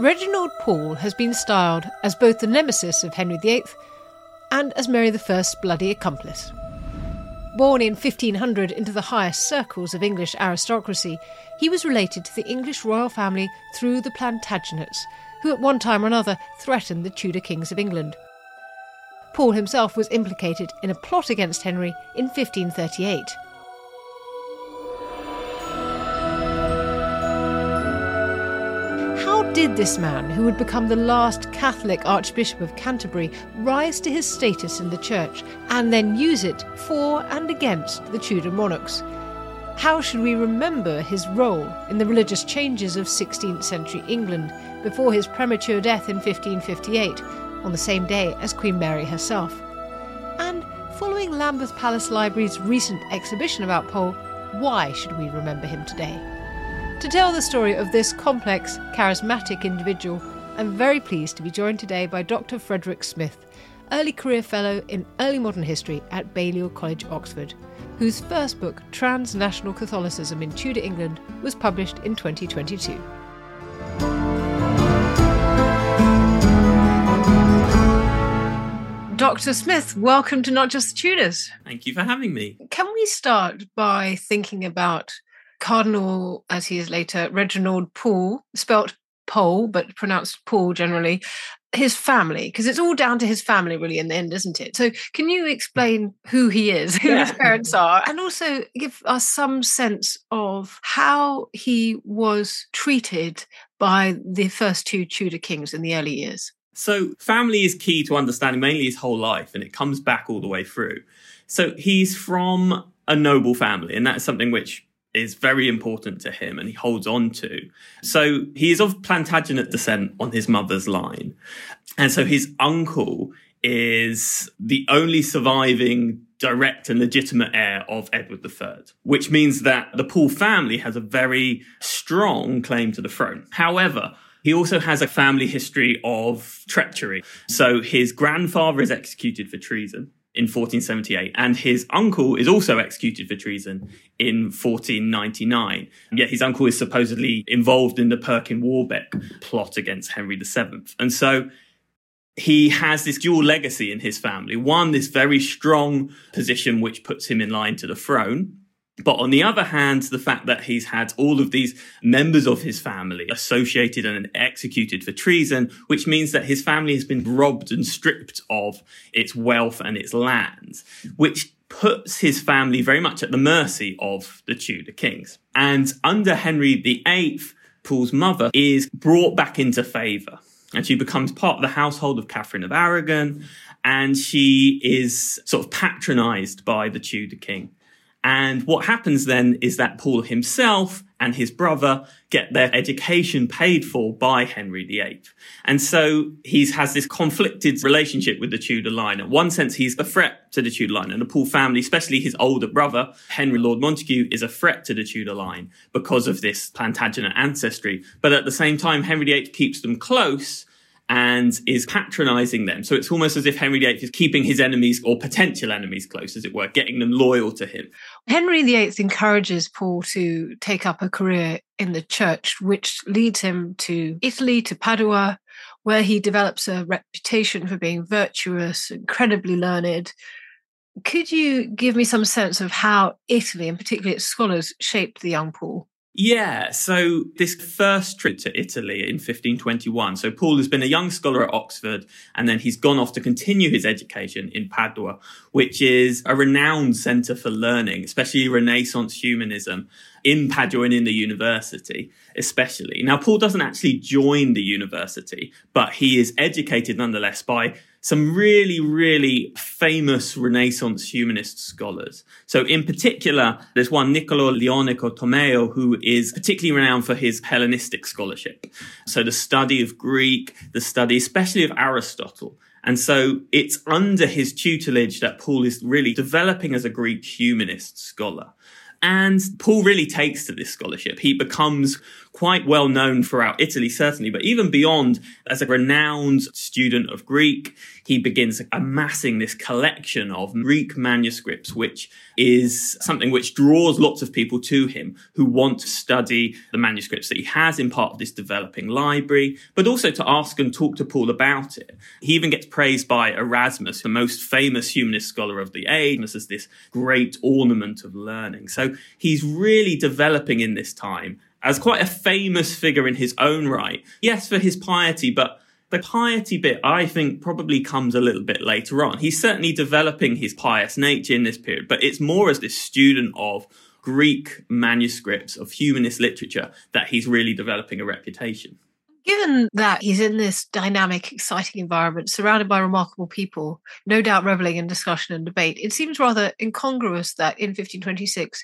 Reginald Pole has been styled as both the nemesis of Henry VIII and as Mary I's bloody accomplice. Born in 1500 into the highest circles of English aristocracy, he was related to the English royal family through the Plantagenets, who at one time or another threatened the Tudor kings of England. Pole himself was implicated in a plot against Henry in 1538. How did this man, who would become the last Catholic Archbishop of Canterbury, rise to his status in the Church and then use it for and against the Tudor monarchs? How should we remember his role in the religious changes of 16th century England before his premature death in 1558, on the same day as Queen Mary herself? And following Lambeth Palace Library's recent exhibition about Pole, why should we remember him today? To tell the story of this complex, charismatic individual, I'm very pleased to be joined today by Dr. Frederick Smith, early career fellow in early modern history at Balliol College, Oxford, whose first book, Transnational Catholicism in Tudor England, was published in 2022. Dr. Smith, welcome to Not Just the Tudors. Thank you for having me. Can we start by thinking about Cardinal, as he is later, Reginald Pole, spelt Pole, but pronounced Paul generally, his family, because it's all down to his family really in the end, isn't it? So can you explain who he is, who his parents are, and also give us some sense of how he was treated by the first two Tudor kings in the early years? So family is key to understanding mainly his whole life, and it comes back all the way through. So he's from a noble family, and that's something which is very important to him and he holds on to. So he is of Plantagenet descent on his mother's line. And so his uncle is the only surviving direct and legitimate heir of Edward III, which means that the Pole family has a very strong claim to the throne. However, he also has a family history of treachery. So his grandfather is executed for treason in 1478, and his uncle is also executed for treason in 1499. Yet his uncle is supposedly involved in the Perkin Warbeck plot against Henry VII. And so he has this dual legacy in his family. One, this very strong position which puts him in line to the throne. But on the other hand, the fact that he's had all of these members of his family associated and executed for treason, which means that his family has been robbed and stripped of its wealth and its lands, which puts his family very much at the mercy of the Tudor kings. And under Henry VIII, Pole's mother is brought back into favour, and she becomes part of the household of Catherine of Aragon, and she is sort of patronised by the Tudor king. And what happens then is that Pole himself and his brother get their education paid for by Henry VIII. And so he has this conflicted relationship with the Tudor line. In one sense, he's a threat to the Tudor line. And the Pole family, especially his older brother, Henry Lord Montague, is a threat to the Tudor line because of this Plantagenet ancestry. But at the same time, Henry VIII keeps them close and is patronising them. So it's almost as if Henry VIII is keeping his enemies or potential enemies close, as it were, getting them loyal to him. Henry VIII encourages Pole to take up a career in the church, which leads him to Italy, to Padua, where he develops a reputation for being virtuous, incredibly learned. Could you give me some sense of how Italy, and particularly its scholars, shaped the young Pole? Yeah, so this first trip to Italy in 1521. So Pole has been a young scholar at Oxford, and then he's gone off to continue his education in Padua, which is a renowned centre for learning, especially Renaissance humanism, in Padua and in the university, especially. Now, Pole doesn't actually join the university, but he is educated nonetheless by some really, really famous Renaissance humanist scholars. So in particular, there's one, Niccolò Leonico Tomeo, who is particularly renowned for his Hellenistic scholarship. So the study of Greek, the study especially of Aristotle. And so it's under his tutelage that Pole is really developing as a Greek humanist scholar. And Pole really takes to this scholarship. He becomes quite well known throughout Italy, certainly, but even beyond, as a renowned student of Greek, he begins amassing this collection of Greek manuscripts, which is something which draws lots of people to him who want to study the manuscripts that he has in part of this developing library, but also to ask and talk to Paul about it. He even gets praised by Erasmus, the most famous humanist scholar of the age, as this great ornament of learning. So he's really developing in this time as quite a famous figure in his own right. Yes, for his piety, but the piety bit, I think, probably comes a little bit later on. He's certainly developing his pious nature in this period, but it's more as this student of Greek manuscripts, of humanist literature, that he's really developing a reputation. Given that he's in this dynamic, exciting environment, surrounded by remarkable people, no doubt reveling in discussion and debate, it seems rather incongruous that in 1526,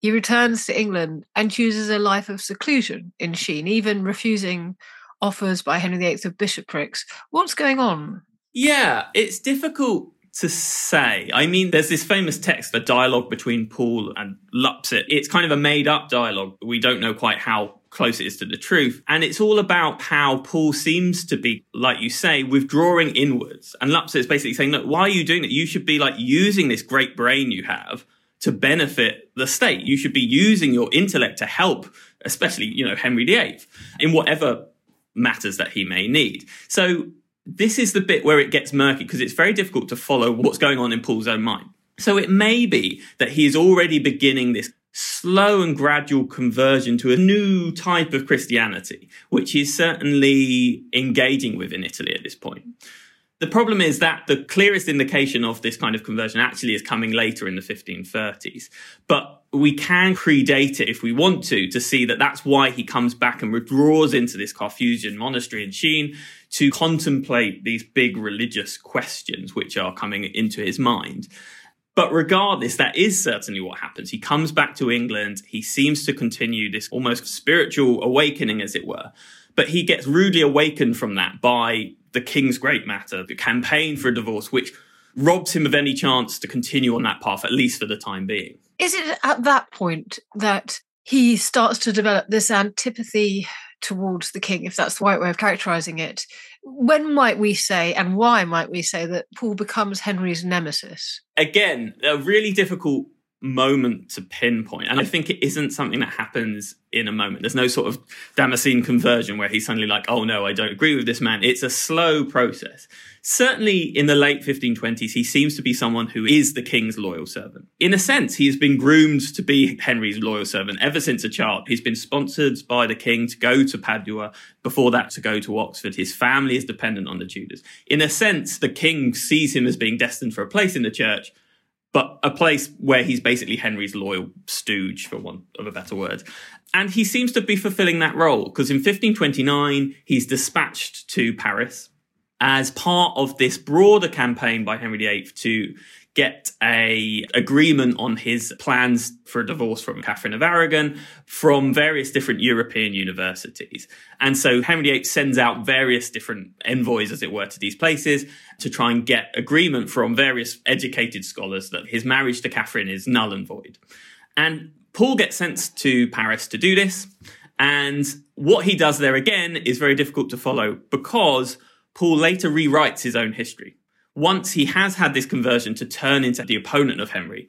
he returns to England and chooses a life of seclusion in Sheen, even refusing offers by Henry VIII of bishoprics. What's going on? Yeah, it's difficult to say. I mean, there's this famous text, a dialogue between Paul and Lupsit. It's kind of a made-up dialogue. We don't know quite how close it is to the truth. And it's all about how Paul seems to be, like you say, withdrawing inwards. And Lupsit is basically saying, look, why are you doing that? You should be like using this great brain you have to benefit the state. You should be using your intellect to help, especially, Henry VIII, in whatever matters that he may need. So this is the bit where it gets murky because it's very difficult to follow what's going on in Paul's own mind. So it may be that he is already beginning this slow and gradual conversion to a new type of Christianity, which he's certainly engaging with in Italy at this point. The problem is that the clearest indication of this kind of conversion actually is coming later in the 1530s. But we can predate it if we want to see that that's why he comes back and withdraws into this Carthusian monastery in Sheen to contemplate these big religious questions which are coming into his mind. But regardless, that is certainly what happens. He comes back to England. He seems to continue this almost spiritual awakening, as it were. But he gets rudely awakened from that by the King's Great Matter, the campaign for a divorce, which robs him of any chance to continue on that path, at least for the time being. Is it at that point that he starts to develop this antipathy towards the king, if that's the right way of characterising it? When might we say, and why might we say, that Paul becomes Henry's nemesis? Again, a really difficult moment to pinpoint. And I think it isn't something that happens in a moment. There's no sort of Damascene conversion where he's suddenly like, oh no, I don't agree with this man. It's a slow process. Certainly in the late 1520s, he seems to be someone who is the king's loyal servant. In a sense, he has been groomed to be Henry's loyal servant ever since a child. He's been sponsored by the king to go to Padua, before that to go to Oxford. His family is dependent on the Tudors. In a sense, the king sees him as being destined for a place in the church, but a place where he's basically Henry's loyal stooge, for want of a better word. And he seems to be fulfilling that role, because in 1529, he's dispatched to Paris as part of this broader campaign by Henry VIII to get an agreement on his plans for a divorce from Catherine of Aragon from various different European universities. And so Henry VIII sends out various different envoys, as it were, to these places to try and get agreement from various educated scholars that his marriage to Catherine is null and void. And Paul gets sent to Paris to do this. And what he does there, again, is very difficult to follow because Paul later rewrites his own history. Once he has had this conversion to turn into the opponent of Henry,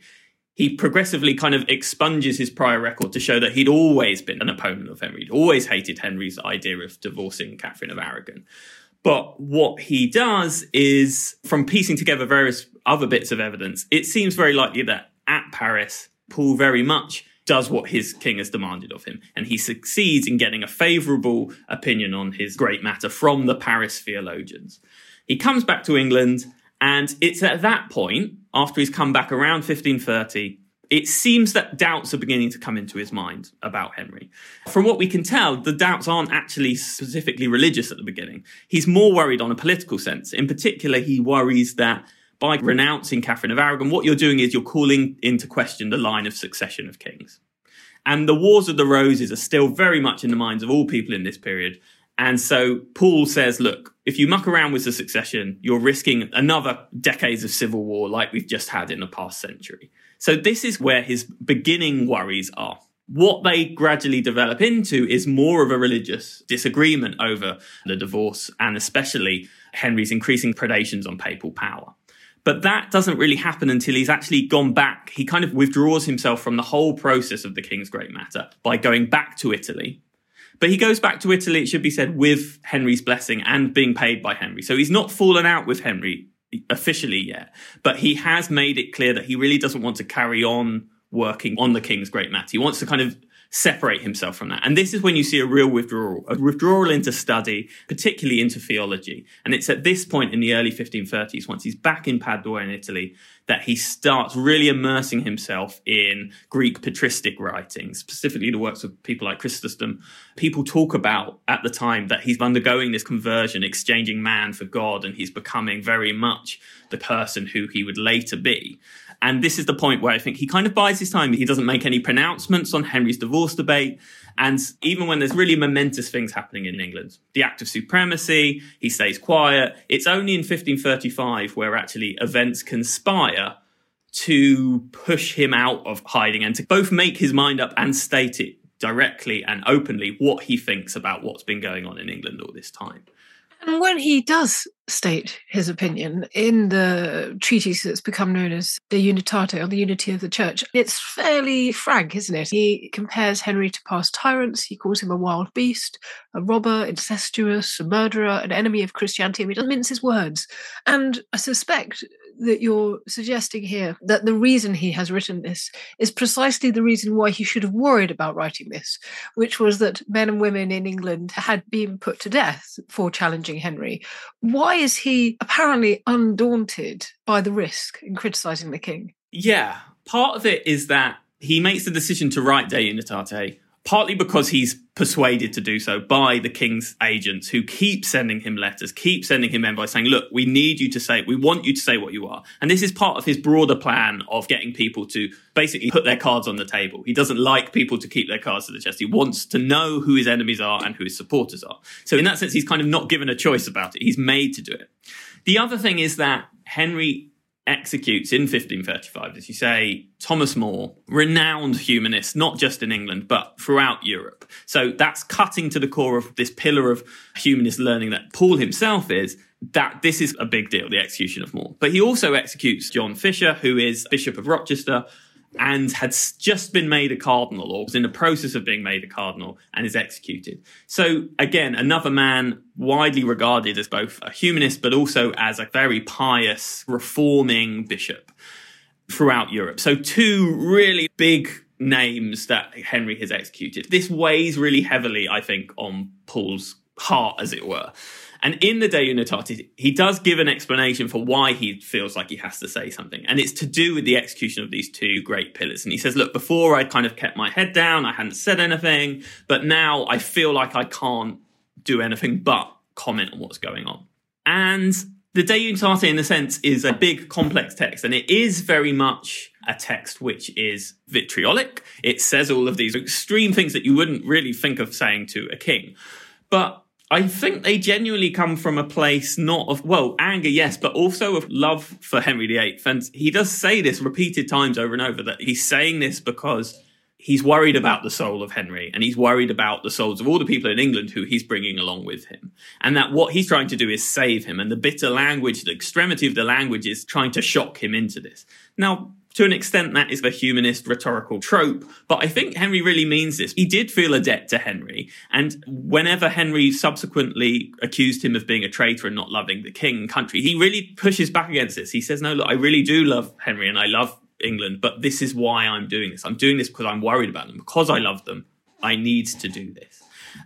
he progressively kind of expunges his prior record to show that he'd always been an opponent of Henry. He'd always hated Henry's idea of divorcing Catherine of Aragon. But what he does is, from piecing together various other bits of evidence, it seems very likely that at Paris, Paul very much does what his king has demanded of him. And he succeeds in getting a favourable opinion on his great matter from the Paris theologians. He comes back to England, and it's at that point, after he's come back around 1530, it seems that doubts are beginning to come into his mind about Henry. From what we can tell, the doubts aren't actually specifically religious at the beginning. He's more worried on a political sense. In particular, he worries that by renouncing Catherine of Aragon, what you're doing is you're calling into question the line of succession of kings. And the Wars of the Roses are still very much in the minds of all people in this period. And so Paul says, look, if you muck around with the succession, you're risking another decades of civil war like we've just had in the past century. So this is where his beginning worries are. What they gradually develop into is more of a religious disagreement over the divorce and especially Henry's increasing predations on papal power. But that doesn't really happen until he's actually gone back. He kind of withdraws himself from the whole process of the King's Great Matter by going back to Italy. But he goes back to Italy, it should be said, with Henry's blessing and being paid by Henry. So he's not fallen out with Henry officially yet, but he has made it clear that he really doesn't want to carry on working on the King's Great Matter. He wants to kind of separate himself from that. And this is when you see a real withdrawal, a withdrawal into study, particularly into theology. And it's at this point in the early 1530s, once he's back in Padua in Italy, that he starts really immersing himself in Greek patristic writings, specifically the works of people like Chrysostom. People talk about at the time that he's undergoing this conversion, exchanging man for God, and he's becoming very much the person who he would later be. And this is the point where I think he kind of buys his time. He doesn't make any pronouncements on Henry's divorce debate. And even when there's really momentous things happening in England, the Act of Supremacy, he stays quiet. It's only in 1535 where actually events conspire to push him out of hiding and to both make his mind up and state it directly and openly what he thinks about what's been going on in England all this time. And when he does state his opinion in the treatise that's become known as De Unitate, or the Unity of the Church, it's fairly frank, isn't it? He compares Henry to past tyrants. He calls him a wild beast, a robber, incestuous, a murderer, an enemy of Christianity. I mean, he doesn't mince his words. And I suspect that you're suggesting here that the reason he has written this is precisely the reason why he should have worried about writing this, which was that men and women in England had been put to death for challenging Henry. Why is he apparently undaunted by the risk in criticising the king? Yeah, part of it is that he makes the decision to write De Unitate, partly because he's persuaded to do so by the king's agents who keep sending him letters, keep sending him envoys saying, look, we need you to say, we want you to say what you are. And this is part of his broader plan of getting people to basically put their cards on the table. He doesn't like people to keep their cards to the chest. He wants to know who his enemies are and who his supporters are. So in that sense, he's kind of not given a choice about it. He's made to do it. The other thing is that Henry executes in 1535, as you say, Thomas More, renowned humanist, not just in England, but throughout Europe. So that's cutting to the core of this pillar of humanist learning that Pole himself is, that this is a big deal, the execution of More. But he also executes John Fisher, who is Bishop of Rochester, and had just been made a cardinal, or was in the process of being made a cardinal, and is executed. So again, another man widely regarded as both a humanist, but also as a very pious, reforming bishop throughout Europe. So two really big names that Henry has executed. This weighs really heavily, I think, on Pole's heart, as it were. And in the De Unitate, he does give an explanation for why he feels like he has to say something. And it's to do with the execution of these two great pillars. And he says, look, before I kind of kept my head down, I hadn't said anything, but now I feel like I can't do anything but comment on what's going on. And the De Unitate, in a sense, is a big, complex text. And it is very much a text which is vitriolic. It says all of these extreme things that you wouldn't really think of saying to a king. But I think they genuinely come from a place not of, well, anger, yes, but also of love for Henry VIII. And he does say this repeated times over and over, that he's saying this because he's worried about the soul of Henry and he's worried about the souls of all the people in England who he's bringing along with him. And that what he's trying to do is save him. And the bitter language, the extremity of the language is trying to shock him into this. Now, to an extent, that is the humanist rhetorical trope. But I think Henry really means this. He did feel a debt to Henry. And whenever Henry subsequently accused him of being a traitor and not loving the king and country, he really pushes back against this. He says, no, look, I really do love Henry and I love England, but this is why I'm doing this. I'm doing this because I'm worried about them. Because I love them, I need to do this.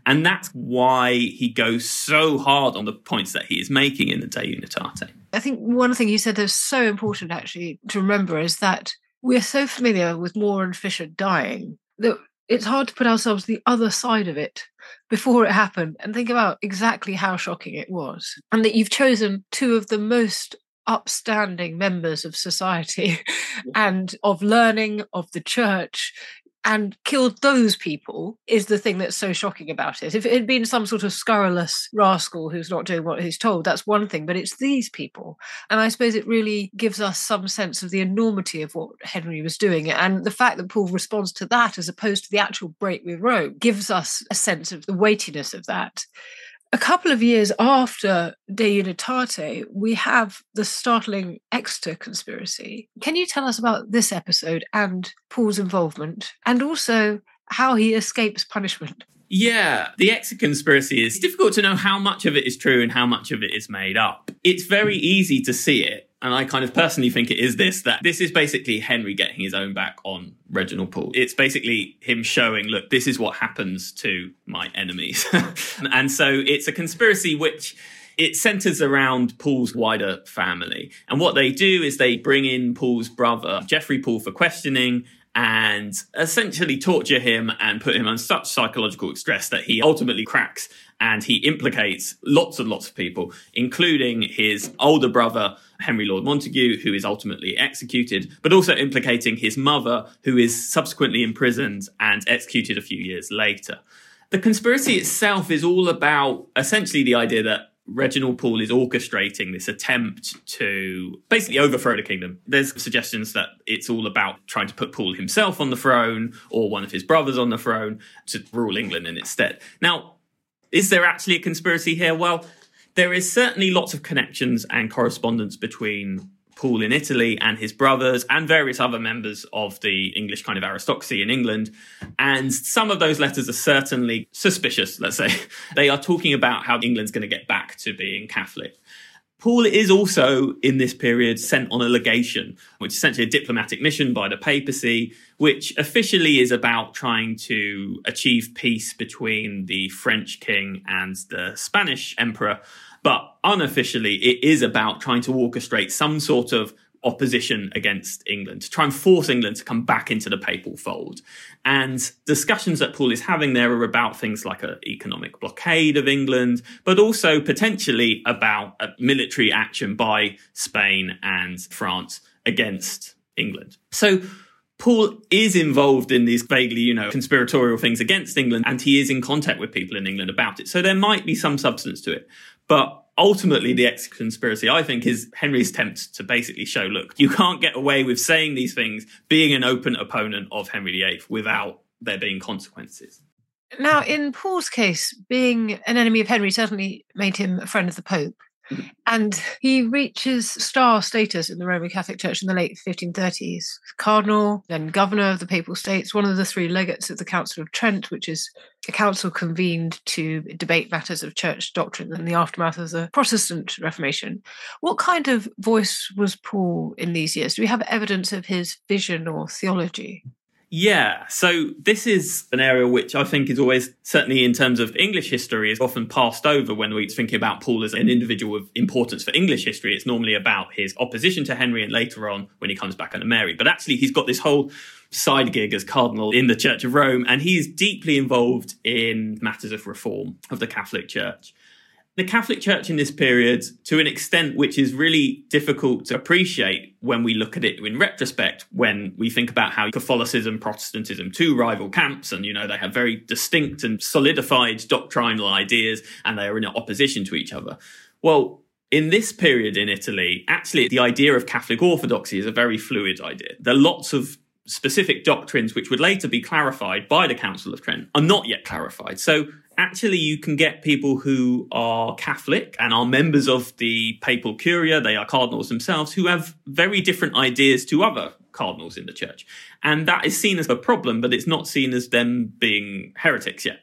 And that's why he goes so hard on the points that he is making in the De Unitate. I think one thing you said that's so important actually to remember is that we're so familiar with More and Fisher dying that it's hard to put ourselves the other side of it before it happened and think about exactly how shocking it was. And that you've chosen two of the most upstanding members of society and of learning, of the church, and killed those people is the thing that's so shocking about it. If it had been some sort of scurrilous rascal who's not doing what he's told, that's one thing, but it's these people. And I suppose it really gives us some sense of the enormity of what Henry was doing. And the fact that Pole responds to that as opposed to the actual break with Rome gives us a sense of the weightiness of that. A couple of years after De Unitate, we have the startling Exeter conspiracy. Can you tell us about this episode and Pole's involvement, and also how he escapes punishment? Yeah, the Exeter conspiracy is difficult to know how much of it is true and how much of it is made up. It's very easy to see it. And I kind of personally think it is this is basically Henry getting his own back on Reginald Pole. It's basically him showing, look, this is what happens to my enemies. And so it's a conspiracy which it centres around Pole's wider family. And what they do is they bring in Pole's brother, Geoffrey Pole, for questioning and essentially torture him and put him on such psychological stress that he ultimately cracks, and he implicates lots and lots of people, including his older brother, Henry Lord Montague, who is ultimately executed, but also implicating his mother, who is subsequently imprisoned and executed a few years later. The conspiracy itself is all about essentially the idea that Reginald Pole is orchestrating this attempt to basically overthrow the kingdom. There's suggestions that it's all about trying to put Pole himself on the throne or one of his brothers on the throne to rule England in its stead. Now, is there actually a conspiracy here? Well, there is certainly lots of connections and correspondence between Pole in Italy and his brothers and various other members of the English kind of aristocracy in England. And some of those letters are certainly suspicious, let's say. They are talking about how England's going to get back to being Catholic. Pole is also, in this period, sent on a legation, which is essentially a diplomatic mission by the papacy, which officially is about trying to achieve peace between the French king and the Spanish emperor. But unofficially, it is about trying to orchestrate some sort of opposition against England, to try and force England to come back into the papal fold. And discussions that Pole is having there are about things like an economic blockade of England, but also potentially about a military action by Spain and France against England. So Pole is involved in these vaguely, conspiratorial things against England, and he is in contact with people in England about it. So there might be some substance to it. But ultimately, the Exeter conspiracy, I think, is Henry's attempt to basically show, look, you can't get away with saying these things, being an open opponent of Henry VIII without there being consequences. Now, in Pole's case, being an enemy of Henry certainly made him a friend of the Pope. And he reaches star status in the Roman Catholic Church in the late 1530s. Cardinal, then governor of the Papal States, one of the three legates of the Council of Trent, which is a council convened to debate matters of church doctrine in the aftermath of the Protestant Reformation. What kind of voice was Pole in these years? Do we have evidence of his vision or theology? Yeah, so this is an area which I think is always, certainly in terms of English history, is often passed over when we're thinking about Pole as an individual of importance for English history. It's normally about his opposition to Henry and later on when he comes back under Mary. But actually, he's got this whole side gig as cardinal in the Church of Rome, and he's deeply involved in matters of reform of the Catholic Church. The Catholic Church in this period, to an extent which is really difficult to appreciate when we look at it in retrospect, when we think about how Catholicism, Protestantism, two rival camps, and, they have very distinct and solidified doctrinal ideas, and they are in opposition to each other. Well, in this period in Italy, actually, the idea of Catholic orthodoxy is a very fluid idea. There are lots of specific doctrines which would later be clarified by the Council of Trent are not yet clarified. So actually, you can get people who are Catholic and are members of the papal curia, they are cardinals themselves, who have very different ideas to other cardinals in the church. And that is seen as a problem, but it's not seen as them being heretics yet.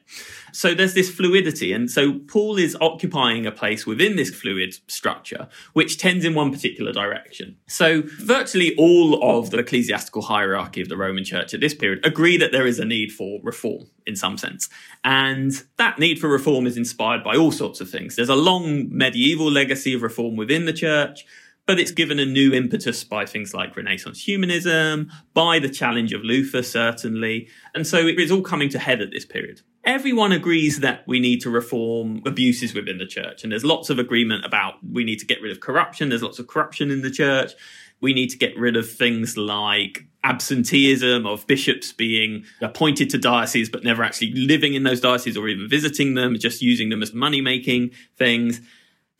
So there's this fluidity. And so Pole is occupying a place within this fluid structure, which tends in one particular direction. So virtually all of the ecclesiastical hierarchy of the Roman Church at this period agree that there is a need for reform in some sense. And that need for reform is inspired by all sorts of things. There's a long medieval legacy of reform within the church, but it's given a new impetus by things like Renaissance humanism, by the challenge of Luther, certainly. And so it is all coming to head at this period. Everyone agrees that we need to reform abuses within the church. And there's lots of agreement about we need to get rid of corruption. There's lots of corruption in the church. We need to get rid of things like absenteeism of bishops being appointed to dioceses but never actually living in those dioceses or even visiting them, just using them as money-making things.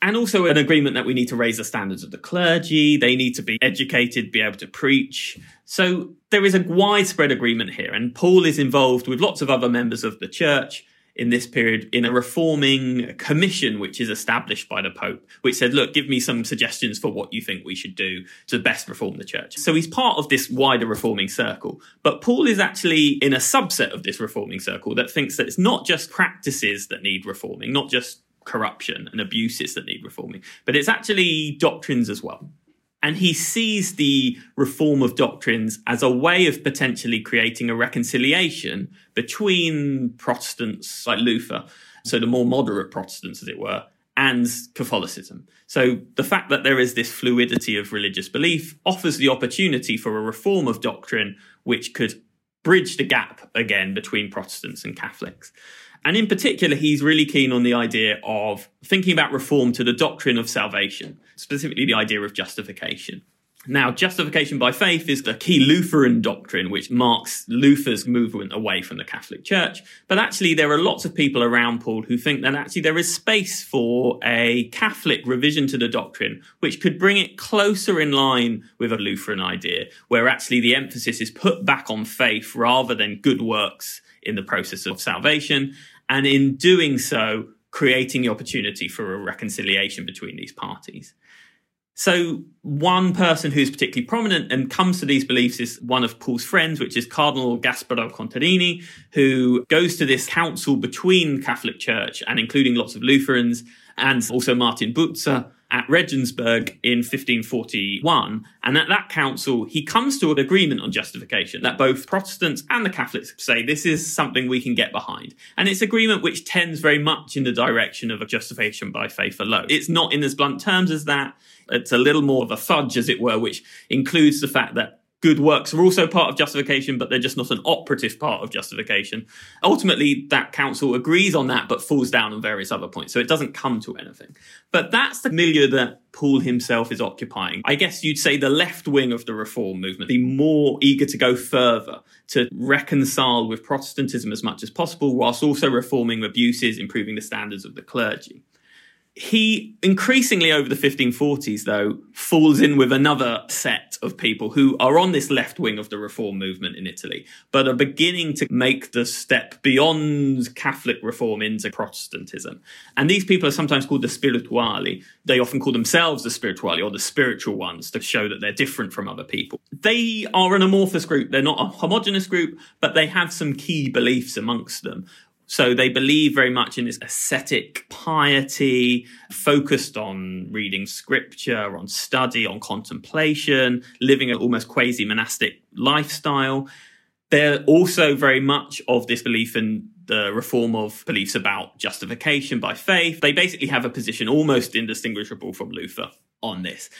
And also an agreement that we need to raise the standards of the clergy. They need to be educated, be able to preach. So there is a widespread agreement here. And Paul is involved with lots of other members of the church in this period in a reforming commission, which is established by the Pope, which said, look, give me some suggestions for what you think we should do to best reform the church. So he's part of this wider reforming circle. But Paul is actually in a subset of this reforming circle that thinks that it's not just practices that need reforming, not just corruption and abuses that need reforming, but it's actually doctrines as well. And he sees the reform of doctrines as a way of potentially creating a reconciliation between Protestants like Luther, so the more moderate Protestants, as it were, and Catholicism. So the fact that there is this fluidity of religious belief offers the opportunity for a reform of doctrine which could bridge the gap again between Protestants and Catholics. And in particular, he's really keen on the idea of thinking about reform to the doctrine of salvation, specifically the idea of justification. Now, justification by faith is the key Lutheran doctrine, which marks Luther's movement away from the Catholic Church. But actually, there are lots of people around Paul who think that actually there is space for a Catholic revision to the doctrine, which could bring it closer in line with a Lutheran idea, where actually the emphasis is put back on faith rather than good works in the process of salvation, and in doing so, creating the opportunity for a reconciliation between these parties. So one person who's particularly prominent and comes to these beliefs is one of Paul's friends, which is Cardinal Gasparo Contarini, who goes to this council between Catholic Church and including lots of Lutherans, and also Martin Bucer at Regensburg in 1541. And at that council, he comes to an agreement on justification that both Protestants and the Catholics say this is something we can get behind. And it's an agreement which tends very much in the direction of a justification by faith alone. It's not in as blunt terms as that. It's a little more of a fudge, as it were, which includes the fact that good works are also part of justification, but they're just not an operative part of justification. Ultimately, that council agrees on that, but falls down on various other points. So it doesn't come to anything. But that's the milieu that Paul himself is occupying. I guess you'd say the left wing of the reform movement, the more eager to go further, to reconcile with Protestantism as much as possible, whilst also reforming abuses, improving the standards of the clergy. He increasingly, over the 1540s, though, falls in with another set of people who are on this left wing of the reform movement in Italy, but are beginning to make the step beyond Catholic reform into Protestantism. And these people are sometimes called the spirituali. They often call themselves the spirituali or the spiritual ones to show that they're different from other people. They are an amorphous group. They're not a homogenous group, but they have some key beliefs amongst them. So they believe very much in this ascetic piety, focused on reading scripture, on study, on contemplation, living an almost quasi-monastic lifestyle. They're also very much of this belief in the reform of beliefs about justification by faith. They basically have a position almost indistinguishable from Luther on this.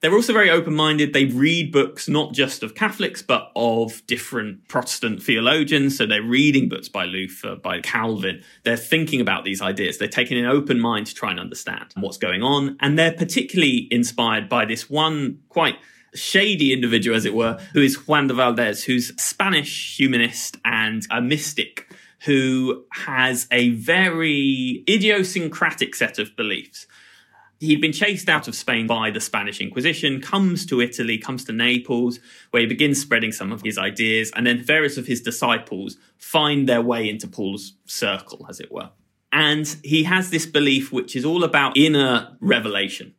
They're also very open-minded. They read books not just of Catholics, but of different Protestant theologians. So they're reading books by Luther, by Calvin. They're thinking about these ideas. They're taking an open mind to try and understand what's going on. And they're particularly inspired by this one quite shady individual, as it were, who is Juan de Valdez, who's a Spanish humanist and a mystic who has a very idiosyncratic set of beliefs. He'd been chased out of Spain by the Spanish Inquisition, comes to Italy, comes to Naples, where he begins spreading some of his ideas, and then various of his disciples find their way into Paul's circle, as it were. And he has this belief which is all about inner revelation.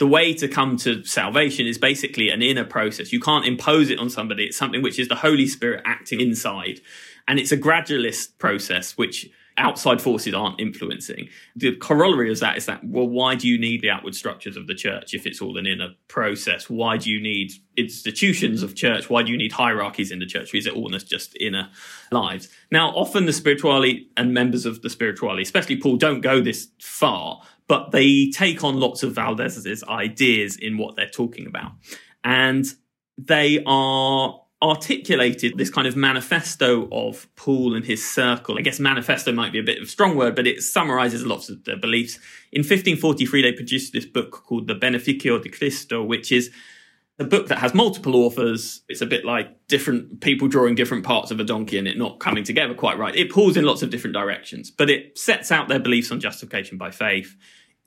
The way to come to salvation is basically an inner process. You can't impose it on somebody. It's something which is the Holy Spirit acting inside. And it's a gradualist process, which outside forces aren't influencing. The corollary of that is that, well, why do you need the outward structures of the church if it's all an inner process? Why do you need institutions of church? Why do you need hierarchies in the church? These are almost just inner lives. Now, often the spirituali and members of the spirituali, especially Paul, don't go this far, but they take on lots of Valdez's ideas in what they're talking about. And they are articulated this kind of manifesto of Paul and his circle. I guess manifesto might be a bit of a strong word, but it summarizes lots of their beliefs. In 1543, they produced this book called the Beneficio di Cristo, which is a book that has multiple authors, it's a bit like different people drawing different parts of a donkey and it not coming together quite right. It pulls in lots of different directions, but it sets out their beliefs on justification by faith.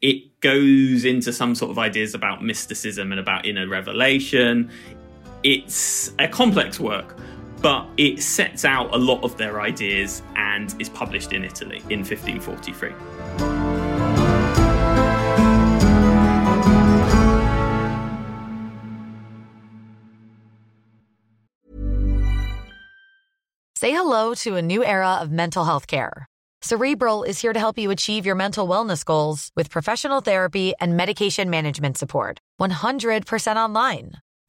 It goes into some sort of ideas about mysticism and about inner revelation. It's a complex work, but it sets out a lot of their ideas and is published in Italy in 1543. Say hello to a new era of mental health care. Cerebral is here to help you achieve your mental wellness goals with professional therapy and medication management support. 100% online.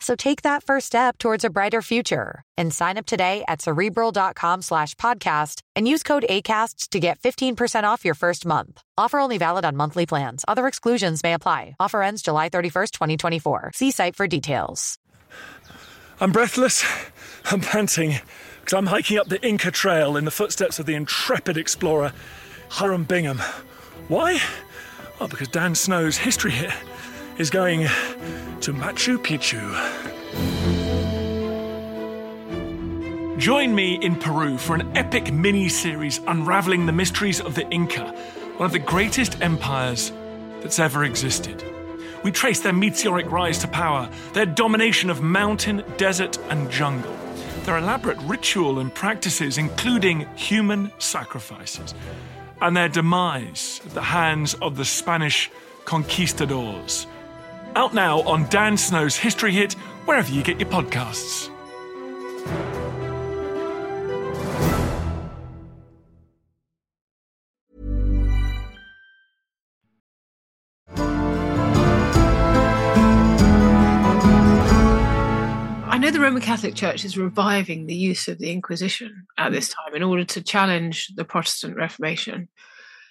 So take that first step towards a brighter future and sign up today at Cerebral.com/podcast and use code ACAST to get 15% off your first month. Offer only valid on monthly plans. Other exclusions may apply. Offer ends July 31st, 2024. See site for details. I'm breathless. I'm panting. Because I'm hiking up the Inca Trail in the footsteps of the intrepid explorer Hiram Bingham. Why? Well, because Dan Snow's History Hit is going to Machu Picchu. Join me in Peru for an epic mini-series unravelling the mysteries of the Inca, one of the greatest empires that's ever existed. We trace their meteoric rise to power, their domination of mountain, desert and jungle, their elaborate ritual and practices, including human sacrifices, and their demise at the hands of the Spanish conquistadors. Out now on Dan Snow's History Hit, wherever you get your podcasts. The Roman Catholic Church is reviving the use of the Inquisition at this time in order to challenge the Protestant Reformation.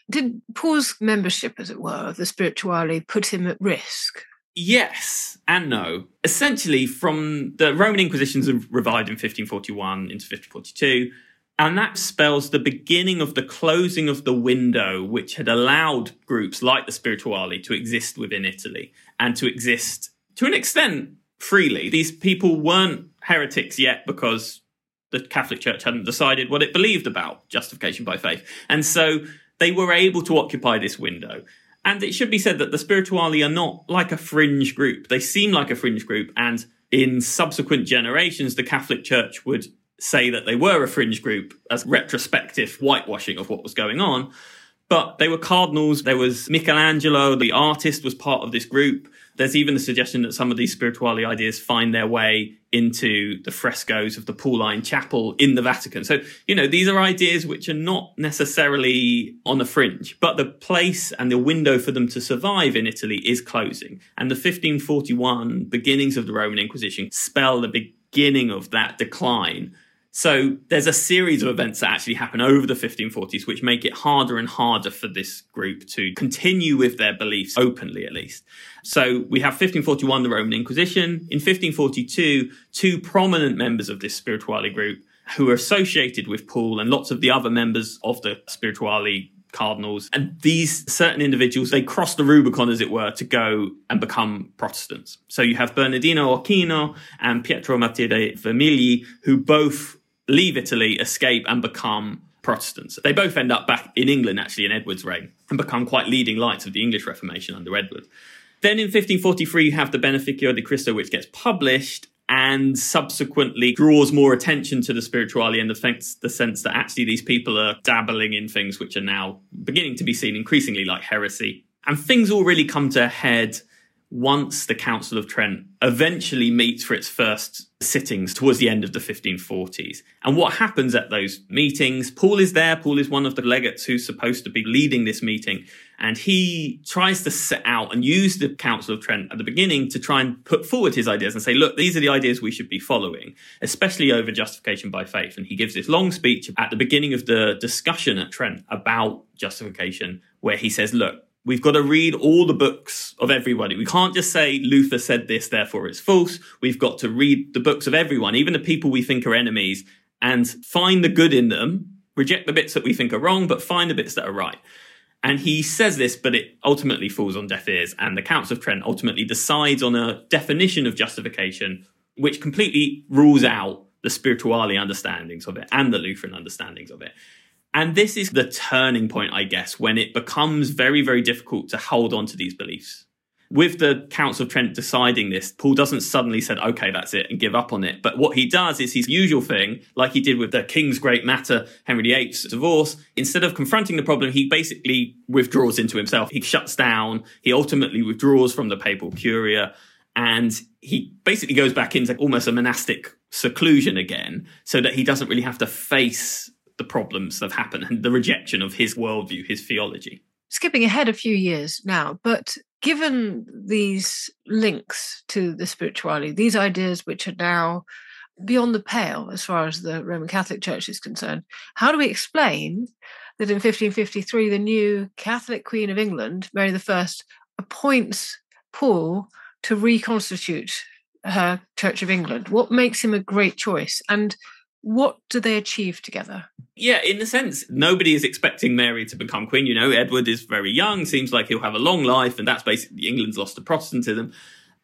Did Pole's membership, as it were, of the spirituali put him at risk? Yes and no. Essentially, from the Roman Inquisitions are revived in 1541 into 1542, and that spells the beginning of the closing of the window which had allowed groups like the spirituali to exist within Italy and to exist to an extent freely. These people weren't heretics yet because the Catholic Church hadn't decided what it believed about justification by faith. And so they were able to occupy this window. And it should be said that the spirituali are not like a fringe group. They seem like a fringe group. And in subsequent generations, the Catholic Church would say that they were a fringe group as retrospective whitewashing of what was going on. But they were cardinals. There was Michelangelo, the artist, was part of this group. There's even the suggestion that some of these spirituali ideas find their way into the frescoes of the Pauline Chapel in the Vatican. So, these are ideas which are not necessarily on the fringe, but the place and the window for them to survive in Italy is closing. And the 1541 beginnings of the Roman Inquisition spell the beginning of that decline. So there's a series of events that actually happen over the 1540s, which make it harder and harder for this group to continue with their beliefs openly, at least. So we have 1541, the Roman Inquisition. In 1542, two prominent members of this spirituali group who are associated with Pole and lots of the other members of the spirituali cardinals. And these certain individuals, they cross the Rubicon, as it were, to go and become Protestants. So you have Bernardino Occhino and Pietro Martire Vermigli, who both leave Italy, escape, and become Protestants. They both end up back in England, actually, in Edward's reign, and become quite leading lights of the English Reformation under Edward. Then in 1543, you have the Beneficio di Cristo, which gets published and subsequently draws more attention to the spirituality and the sense that actually these people are dabbling in things which are now beginning to be seen increasingly like heresy. And things all really come to a head once the Council of Trent eventually meets for its first sittings towards the end of the 1540s. And what happens at those meetings, Paul is there, Paul is one of the legates who's supposed to be leading this meeting, and he tries to set out and use the Council of Trent at the beginning to try and put forward his ideas and say, look, these are the ideas we should be following, especially over justification by faith. And he gives this long speech at the beginning of the discussion at Trent about justification, where he says, look, we've got to read all the books of everybody. We can't just say Luther said this, therefore it's false. We've got to read the books of everyone, even the people we think are enemies, and find the good in them, reject the bits that we think are wrong, but find the bits that are right. And he says this, but it ultimately falls on deaf ears. And the Council of Trent ultimately decides on a definition of justification, which completely rules out the spirituali understandings of it and the Lutheran understandings of it. And this is the turning point, I guess, when it becomes very, very difficult to hold on to these beliefs. With the Council of Trent deciding this, Paul doesn't suddenly say, OK, that's it, and give up on it. But what he does is his usual thing, like he did with the King's Great Matter, Henry VIII's divorce. Instead of confronting the problem, he basically withdraws into himself. He shuts down. He ultimately withdraws from the papal curia. And he basically goes back into almost a monastic seclusion again, so that he doesn't really have to face the problems that have happened and the rejection of his worldview, his theology. Skipping ahead a few years now, but given these links to the spirituality, these ideas which are now beyond the pale as far as the Roman Catholic Church is concerned, how do we explain that in 1553, the new Catholic Queen of England, Mary I, appoints Paul to reconstitute her Church of England? What makes him a great choice? And what do they achieve together? Yeah, in a sense, nobody is expecting Mary to become queen. You know, Edward is very young, seems like he'll have a long life, and that's basically England's loss to Protestantism.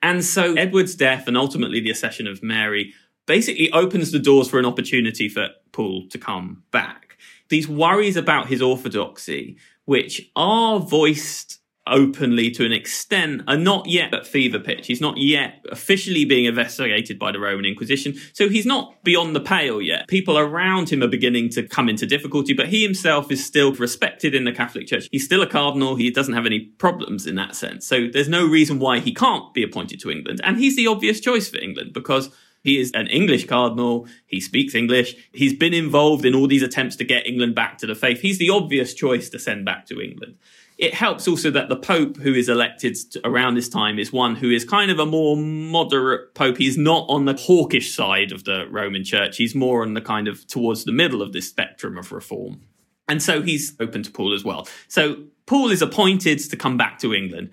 And so Edward's death and ultimately the accession of Mary basically opens the doors for an opportunity for Paul to come back. These worries about his orthodoxy, which are voiced openly to an extent, are not yet at fever pitch. He's not yet officially being investigated by the Roman Inquisition. So he's not beyond the pale yet. People around him are beginning to come into difficulty, but he himself is still respected in the Catholic Church. He's still a cardinal. He doesn't have any problems in that sense. So there's no reason why he can't be appointed to England. And he's the obvious choice for England because he is an English cardinal. He speaks English. He's been involved in all these attempts to get England back to the faith. He's the obvious choice to send back to England. It helps also that the Pope who is elected around this time is one who is kind of a more moderate Pope. He's not on the hawkish side of the Roman Church. He's more on the kind of towards the middle of this spectrum of reform. And so he's open to Paul as well. So Paul is appointed to come back to England.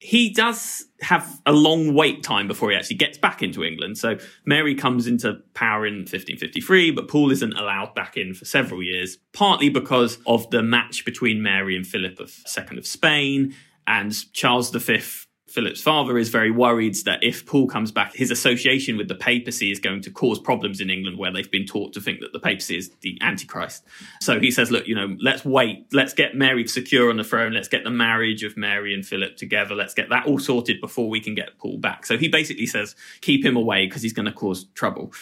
He does have a long wait time before he actually gets back into England. So Mary comes into power in 1553, but Paul isn't allowed back in for several years, partly because of the match between Mary and Philip II of Spain. And Charles V, Philip's father, is very worried that if Paul comes back, his association with the papacy is going to cause problems in England where they've been taught to think that the papacy is the Antichrist. So he says, look, you know, let's wait. Let's get Mary secure on the throne. Let's get the marriage of Mary and Philip together. Let's get that all sorted before we can get Paul back. So he basically says, keep him away because he's going to cause trouble.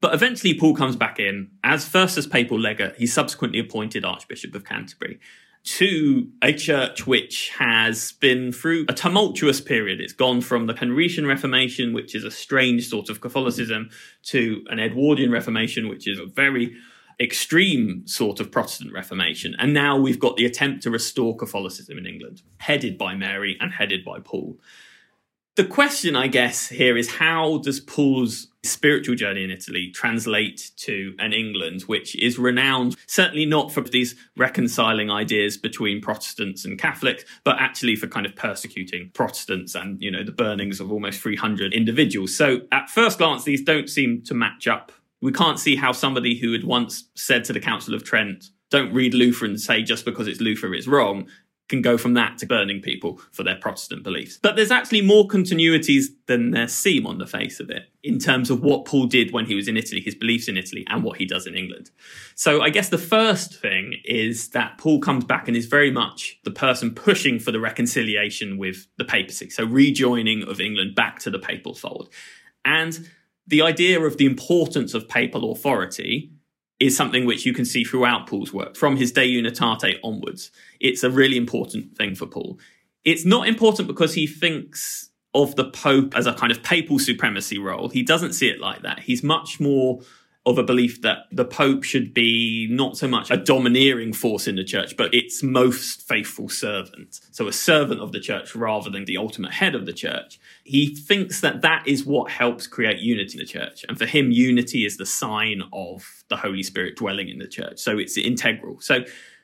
But eventually Paul comes back in as first as papal legate. He's subsequently appointed Archbishop of Canterbury to a church which has been through a tumultuous period. It's gone from the Henrician Reformation, which is a strange sort of Catholicism, to an Edwardian Reformation, which is a very extreme sort of Protestant Reformation. And now we've got the attempt to restore Catholicism in England, headed by Mary and headed by Paul. The question, I guess, here is how does Paul's spiritual journey in Italy translate to an England which is renowned, certainly not for these reconciling ideas between Protestants and Catholics, but actually for kind of persecuting Protestants and, you know, the burnings of almost 300 individuals. So at first glance, these don't seem to match up. We can't see how somebody who had once said to the Council of Trent, don't read Luther and say just because it's Luther it's wrong, can go from that to burning people for their Protestant beliefs. But there's actually more continuities than there seem on the face of it in terms of what Paul did when he was in Italy, his beliefs in Italy, and what he does in England. So I guess the first thing is that Paul comes back and is very much the person pushing for the reconciliation with the papacy, so rejoining of England back to the papal fold. And the idea of the importance of papal authority is something which you can see throughout Paul's work, from his De Unitate onwards. It's a really important thing for Paul. It's not important because he thinks of the Pope as a kind of papal supremacy role. He doesn't see it like that. He's much more of a belief that the Pope should be not so much a domineering force in the church, but its most faithful servant. So a servant of the church rather than the ultimate head of the church. He thinks that that is what helps create unity in the church. And for him, unity is the sign of the Holy Spirit dwelling in the church. So it's integral. So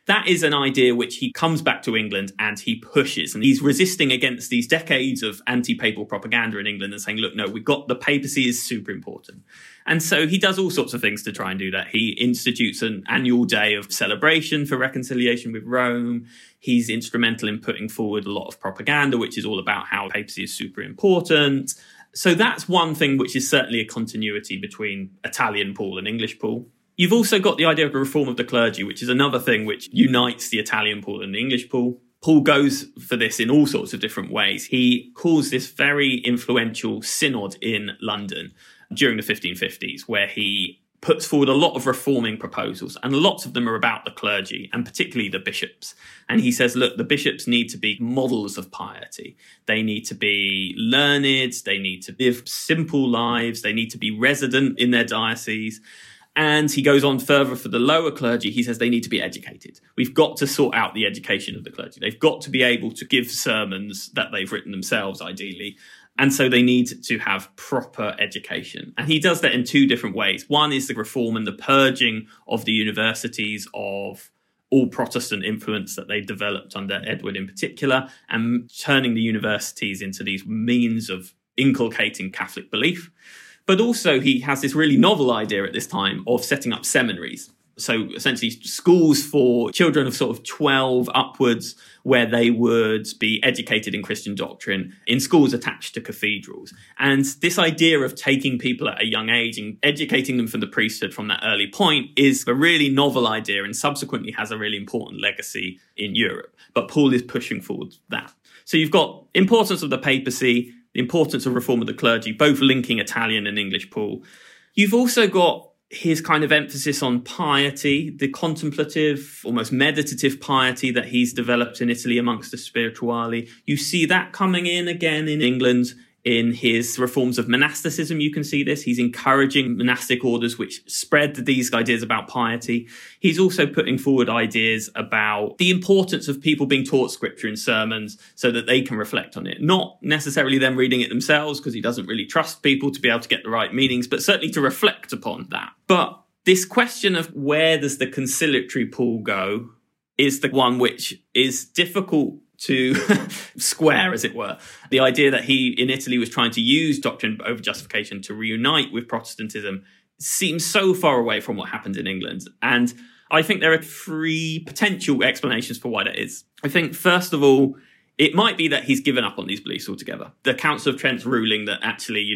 that is an idea which he comes back to England and he pushes. And he's resisting against these decades of anti-papal propaganda in England and saying, look, no, we've got the papacy is super important. And so he does all sorts of things to try and do that. He institutes an annual day of celebration for reconciliation with Rome. He's instrumental in putting forward a lot of propaganda, which is all about how papacy is super important. So that's one thing which is certainly a continuity between Italian Pole and English Pole. You've also got the idea of the reform of the clergy, which is another thing which unites the Italian Pole and the English Pole. Pole goes for this in all sorts of different ways. He calls this very influential synod in London during the 1550s, where he puts forward a lot of reforming proposals, and lots of them are about the clergy, and particularly the bishops. And he says, look, the bishops need to be models of piety. They need to be learned, they need to live simple lives, they need to be resident in their diocese. And he goes on further for the lower clergy. He says they need to be educated. We've got to sort out the education of the clergy. They've got to be able to give sermons that they've written themselves, ideally. And so they need to have proper education. And he does that in two different ways. One is the reform and the purging of the universities of all Protestant influence that they developed under Edward in particular, and turning the universities into these means of inculcating Catholic belief. But also he has this really novel idea at this time of setting up seminaries. So essentially schools for children of sort of 12 upwards, where they would be educated in Christian doctrine in schools attached to cathedrals. And this idea of taking people at a young age and educating them from the priesthood from that early point is a really novel idea and subsequently has a really important legacy in Europe. But Pole is pushing forward that. So you've got importance of the papacy, the importance of reform of the clergy, both linking Italian and English Pole. You've also got his kind of emphasis on piety, the contemplative, almost meditative piety that he's developed in Italy amongst the spirituali. You see that coming in again in England in his reforms of monasticism. You can see this. He's encouraging monastic orders which spread these ideas about piety. He's also putting forward ideas about the importance of people being taught scripture in sermons so that they can reflect on it. Not necessarily them reading it themselves, because he doesn't really trust people to be able to get the right meanings, but certainly to reflect upon that. But this question of where does the conciliatory Pole go is the one which is difficult to square, as it were. The idea that he, in Italy, was trying to use doctrine over justification to reunite with Protestantism seems so far away from what happened in England. And I think there are three potential explanations for why that is. I think, first of all, it might be that he's given up on these beliefs altogether. The Council of Trent's ruling that actually,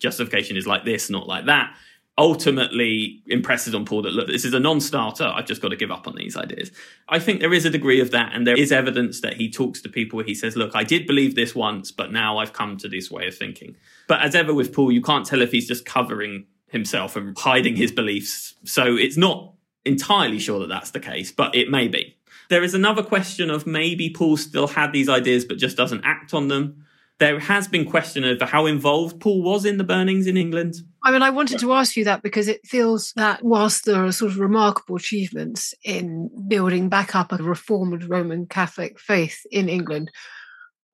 justification is like this, not like that, ultimately impresses on Pole that, look, this is a non-starter, I've just got to give up on these ideas. I think there is a degree of that, and there is evidence that he talks to people where he says, look, I did believe this once, but now I've come to this way of thinking. But as ever with Pole, you can't tell if he's just covering himself and hiding his beliefs. So it's not entirely sure that that's the case, but it may be. There is another question of maybe Pole still had these ideas but just doesn't act on them. There has been question over how involved Pole was in the burnings in England. I mean, I wanted to ask you that because it feels that whilst there are sort of remarkable achievements in building back up a reformed Roman Catholic faith in England,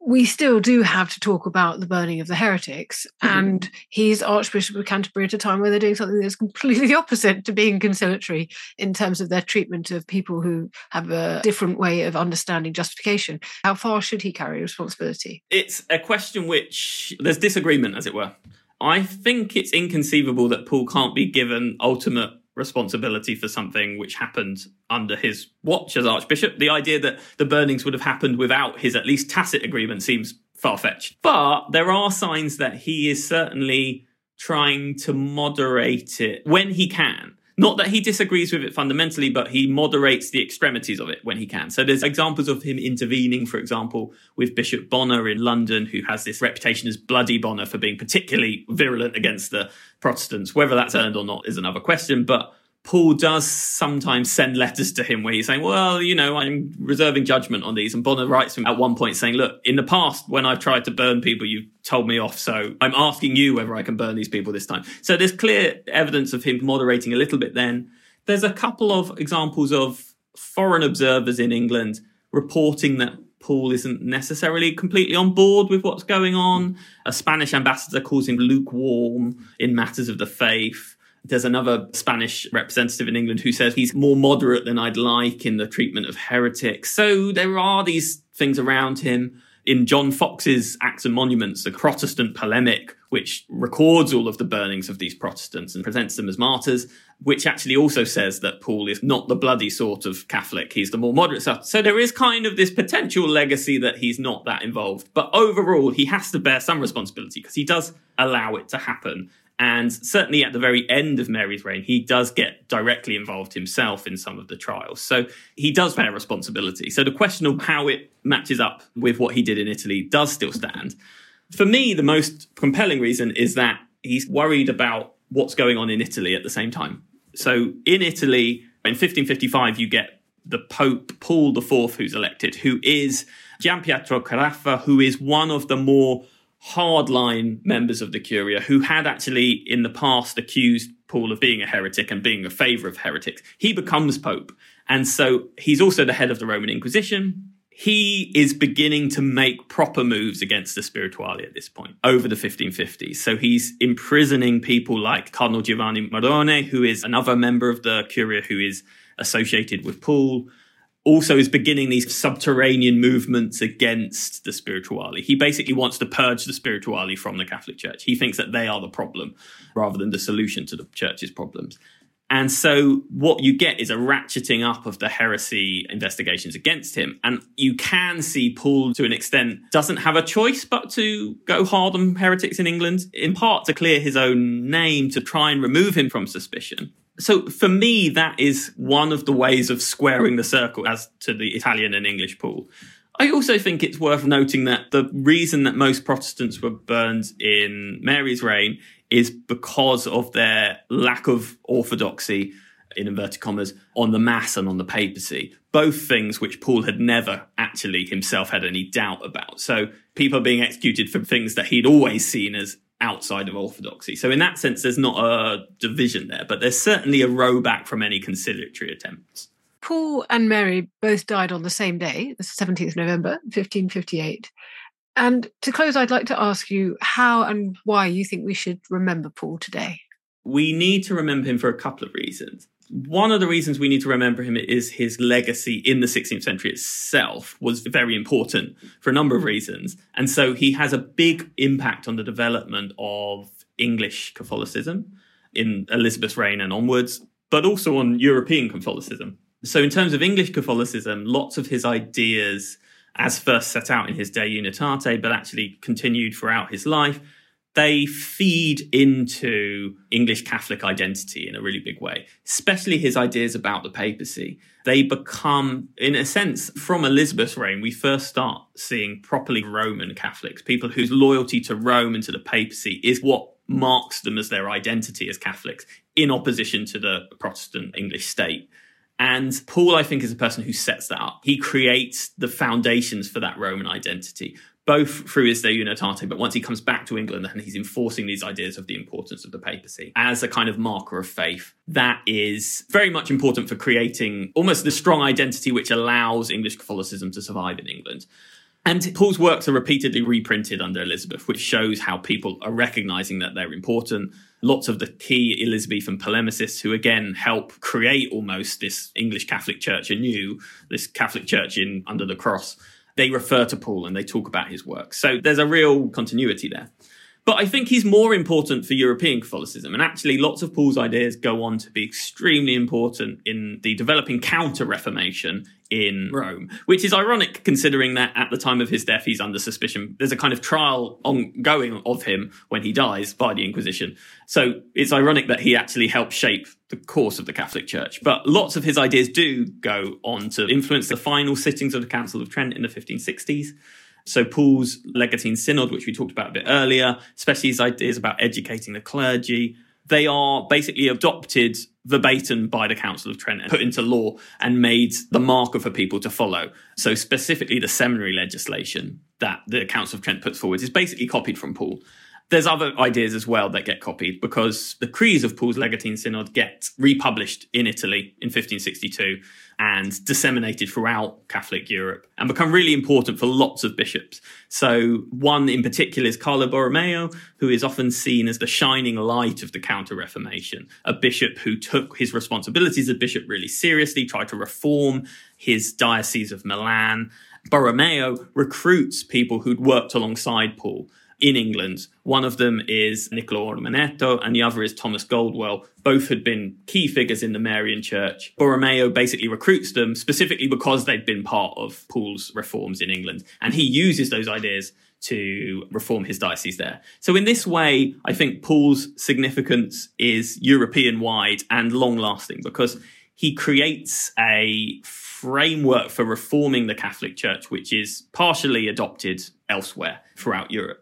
we still do have to talk about the burning of the heretics. Mm-hmm. And he's Archbishop of Canterbury at a time where they're doing something that's completely the opposite to being conciliatory in terms of their treatment of people who have a different way of understanding justification. How far should he carry responsibility? It's a question which there's disagreement, as it were. I think it's inconceivable that Pole can't be given ultimate responsibility for something which happened under his watch as Archbishop. The idea that the burnings would have happened without his at least tacit agreement seems far-fetched. But there are signs that he is certainly trying to moderate it when he can. Not that he disagrees with it fundamentally, but he moderates the extremities of it when he can. So there's examples of him intervening, for example, with Bishop Bonner in London, who has this reputation as Bloody Bonner for being particularly virulent against the Protestants. Whether that's earned or not is another question, but Paul does sometimes send letters to him where he's saying, well, you know, I'm reserving judgment on these. And Bonner writes him at one point saying, look, in the past, when I've tried to burn people, you've told me off. So I'm asking you whether I can burn these people this time. So there's clear evidence of him moderating a little bit then. There's a couple of examples of foreign observers in England reporting that Paul isn't necessarily completely on board with what's going on. A Spanish ambassador calls him lukewarm in matters of the faith. There's another Spanish representative in England who says he's more moderate than I'd like in the treatment of heretics. So there are these things around him. In John Fox's Acts and Monuments, the Protestant polemic, which records all of the burnings of these Protestants and presents them as martyrs, which actually also says that Paul is not the bloody sort of Catholic. He's the more moderate stuff. So there is kind of this potential legacy that he's not that involved. But overall, he has to bear some responsibility because he does allow it to happen. And certainly at the very end of Mary's reign, he does get directly involved himself in some of the trials. So he does bear responsibility. So the question of how it matches up with what he did in Italy does still stand. For me, the most compelling reason is that he's worried about what's going on in Italy at the same time. So in Italy, in 1555, you get the Pope, Paul IV, who's elected, who is Gianpietro Caraffa, who is one of the more hardline members of the Curia who had actually in the past accused Paul of being a heretic and being a favour of heretics. He becomes Pope. And so he's also the head of the Roman Inquisition. He is beginning to make proper moves against the spirituali at this point over the 1550s. So he's imprisoning people like Cardinal Giovanni Marrone, who is another member of the Curia who is associated with Paul. Also is beginning these subterranean movements against the spirituali. He basically wants to purge the spirituali from the Catholic Church. He thinks that they are the problem rather than the solution to the Church's problems. And so what you get is a ratcheting up of the heresy investigations against him. And you can see Paul, to an extent, doesn't have a choice but to go hard on heretics in England, in part to clear his own name, to try and remove him from suspicion. So for me, that is one of the ways of squaring the circle as to the Italian and English Paul. I also think it's worth noting that the reason that most Protestants were burned in Mary's reign is because of their lack of orthodoxy, in inverted commas, on the mass and on the papacy. Both things which Paul had never actually himself had any doubt about. So people being executed for things that he'd always seen as outside of orthodoxy. So in that sense, there's not a division there, but there's certainly a row back from any conciliatory attempts. Paul and Mary both died on the same day, the 17th November, 1558. And to close, I'd like to ask you how and why you think we should remember Paul today. We need to remember him for a couple of reasons. One of the reasons we need to remember him is his legacy in the 16th century itself was very important for a number of reasons. And so he has a big impact on the development of English Catholicism in Elizabeth's reign and onwards, but also on European Catholicism. So in terms of English Catholicism, lots of his ideas as first set out in his De Unitate, but actually continued throughout his life, they feed into English Catholic identity in a really big way, especially his ideas about the papacy. They become, in a sense, from Elizabeth's reign, we first start seeing properly Roman Catholics, people whose loyalty to Rome and to the papacy is what marks them as their identity as Catholics, in opposition to the Protestant English state. And Paul, I think, is a person who sets that up. He creates the foundations for that Roman identity, both through his De Unitate, but once he comes back to England and he's enforcing these ideas of the importance of the papacy as a kind of marker of faith, that is very much important for creating almost the strong identity which allows English Catholicism to survive in England. And Paul's works are repeatedly reprinted under Elizabeth, which shows how people are recognising that they're important. Lots of the key Elizabethan polemicists who, again, help create almost this English Catholic Church anew, this Catholic Church in under the cross, they refer to Paul and they talk about his work. So there's a real continuity there. But I think he's more important for European Catholicism. And actually, lots of Paul's ideas go on to be extremely important in the developing Counter-Reformation in Rome, which is ironic considering that at the time of his death, he's under suspicion. There's a kind of trial ongoing of him when he dies by the Inquisition. So it's ironic that he actually helped shape the course of the Catholic Church. But lots of his ideas do go on to influence the final sittings of the Council of Trent in the 1560s. So Paul's Legatine Synod, which we talked about a bit earlier, especially his ideas about educating the clergy, they are basically adopted verbatim by the Council of Trent and put into law and made the marker for people to follow. So specifically the seminary legislation that the Council of Trent puts forward is basically copied from Pole. There's other ideas as well that get copied, because the creeds of Pole's Legatine Synod get republished in Italy in 1562 and disseminated throughout Catholic Europe and become really important for lots of bishops. So one in particular is Carlo Borromeo, who is often seen as the shining light of the Counter-Reformation, a bishop who took his responsibilities as bishop really seriously, tried to reform his diocese of Milan. Borromeo recruits people who'd worked alongside Pole in England. One of them is Niccolò Ormanetto and the other is Thomas Goldwell. Both had been key figures in the Marian Church. Borromeo basically recruits them specifically because they'd been part of Pole's reforms in England. And he uses those ideas to reform his diocese there. So in this way, I think Pole's significance is European-wide and long-lasting, because he creates a framework for reforming the Catholic Church, which is partially adopted elsewhere throughout Europe.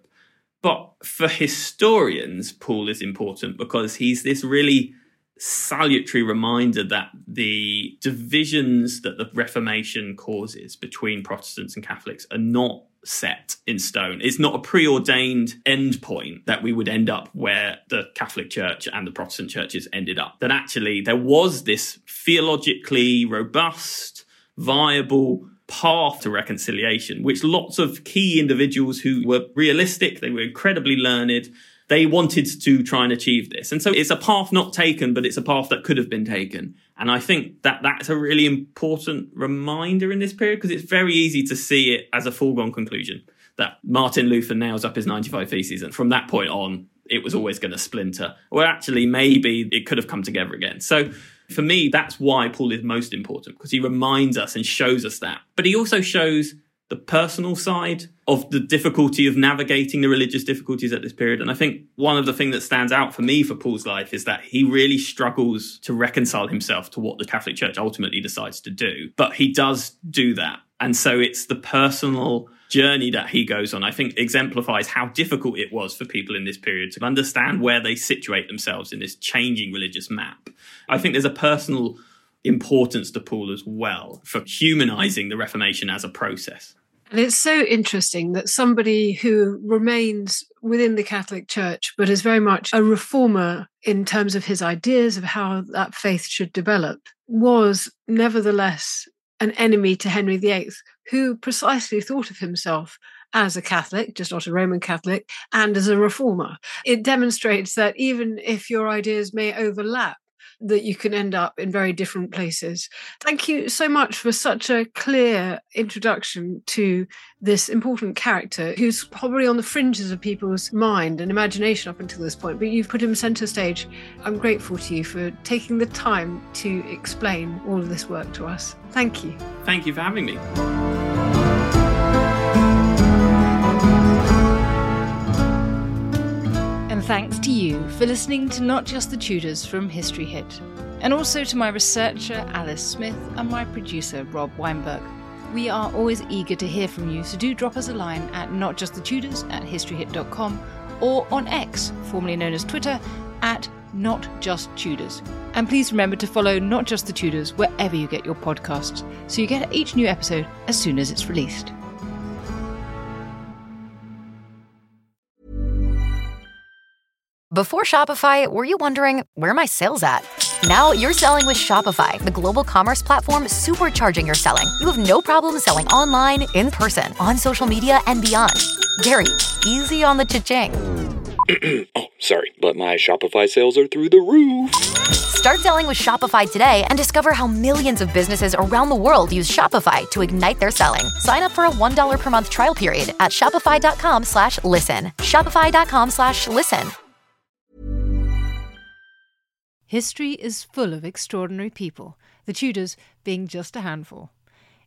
But for historians, Pole is important because he's this really salutary reminder that the divisions that the Reformation causes between Protestants and Catholics are not set in stone. It's not a preordained end point that we would end up where the Catholic Church and the Protestant churches ended up. That actually there was this theologically robust, viable path to reconciliation, which lots of key individuals who were realistic, they were incredibly learned, they wanted to try and achieve this. And so it's a path not taken, but it's a path that could have been taken. And I think that that's a really important reminder in this period, because it's very easy to see it as a foregone conclusion that Martin Luther nails up his 95 Theses and from that point on it was always going to splinter. Well, actually, maybe it could have come together again. So for me, that's why Pole is most important, because he reminds us and shows us that. But he also shows the personal side of the difficulty of navigating the religious difficulties at this period. And I think one of the things that stands out for me for Pole's life is that he really struggles to reconcile himself to what the Catholic Church ultimately decides to do. But he does do that. And so it's the personal journey that he goes on, I think, exemplifies how difficult it was for people in this period to understand where they situate themselves in this changing religious map. I think there's a personal importance to Pole as well for humanizing the Reformation as a process. And it's so interesting that somebody who remains within the Catholic Church, but is very much a reformer in terms of his ideas of how that faith should develop, was nevertheless an enemy to Henry VIII, who precisely thought of himself as a Catholic, just not a Roman Catholic, and as a reformer. It demonstrates that even if your ideas may overlap, that you can end up in very different places. Thank you so much for such a clear introduction to this important character who's probably on the fringes of people's mind and imagination up until this point, but you've put him centre stage. I'm grateful to you for taking the time to explain all of this work to us. Thank you. Thank you for having me. And thanks to you for listening to Not Just the Tudors from History Hit, and also to my researcher Alice Smith and my producer Rob Weinberg. We are always eager to hear from you, so do drop us a line at notjustthetudors@historyhit.com or on X, formerly known as Twitter, at Not Just Tudors. And please remember to follow Not Just the Tudors wherever you get your podcasts, so you get each new episode as soon as it's released. Before Shopify, were you wondering, where are my sales at? Now you're selling with Shopify, the global commerce platform supercharging your selling. You have no problem selling online, in person, on social media, and beyond. Gary, easy on the cha-ching. Oh, sorry, but my Shopify sales are through the roof. Start selling with Shopify today and discover how millions of businesses around the world use Shopify to ignite their selling. Sign up for a $1 per month trial period at shopify.com/listen. Shopify.com/listen. History is full of extraordinary people, the Tudors being just a handful.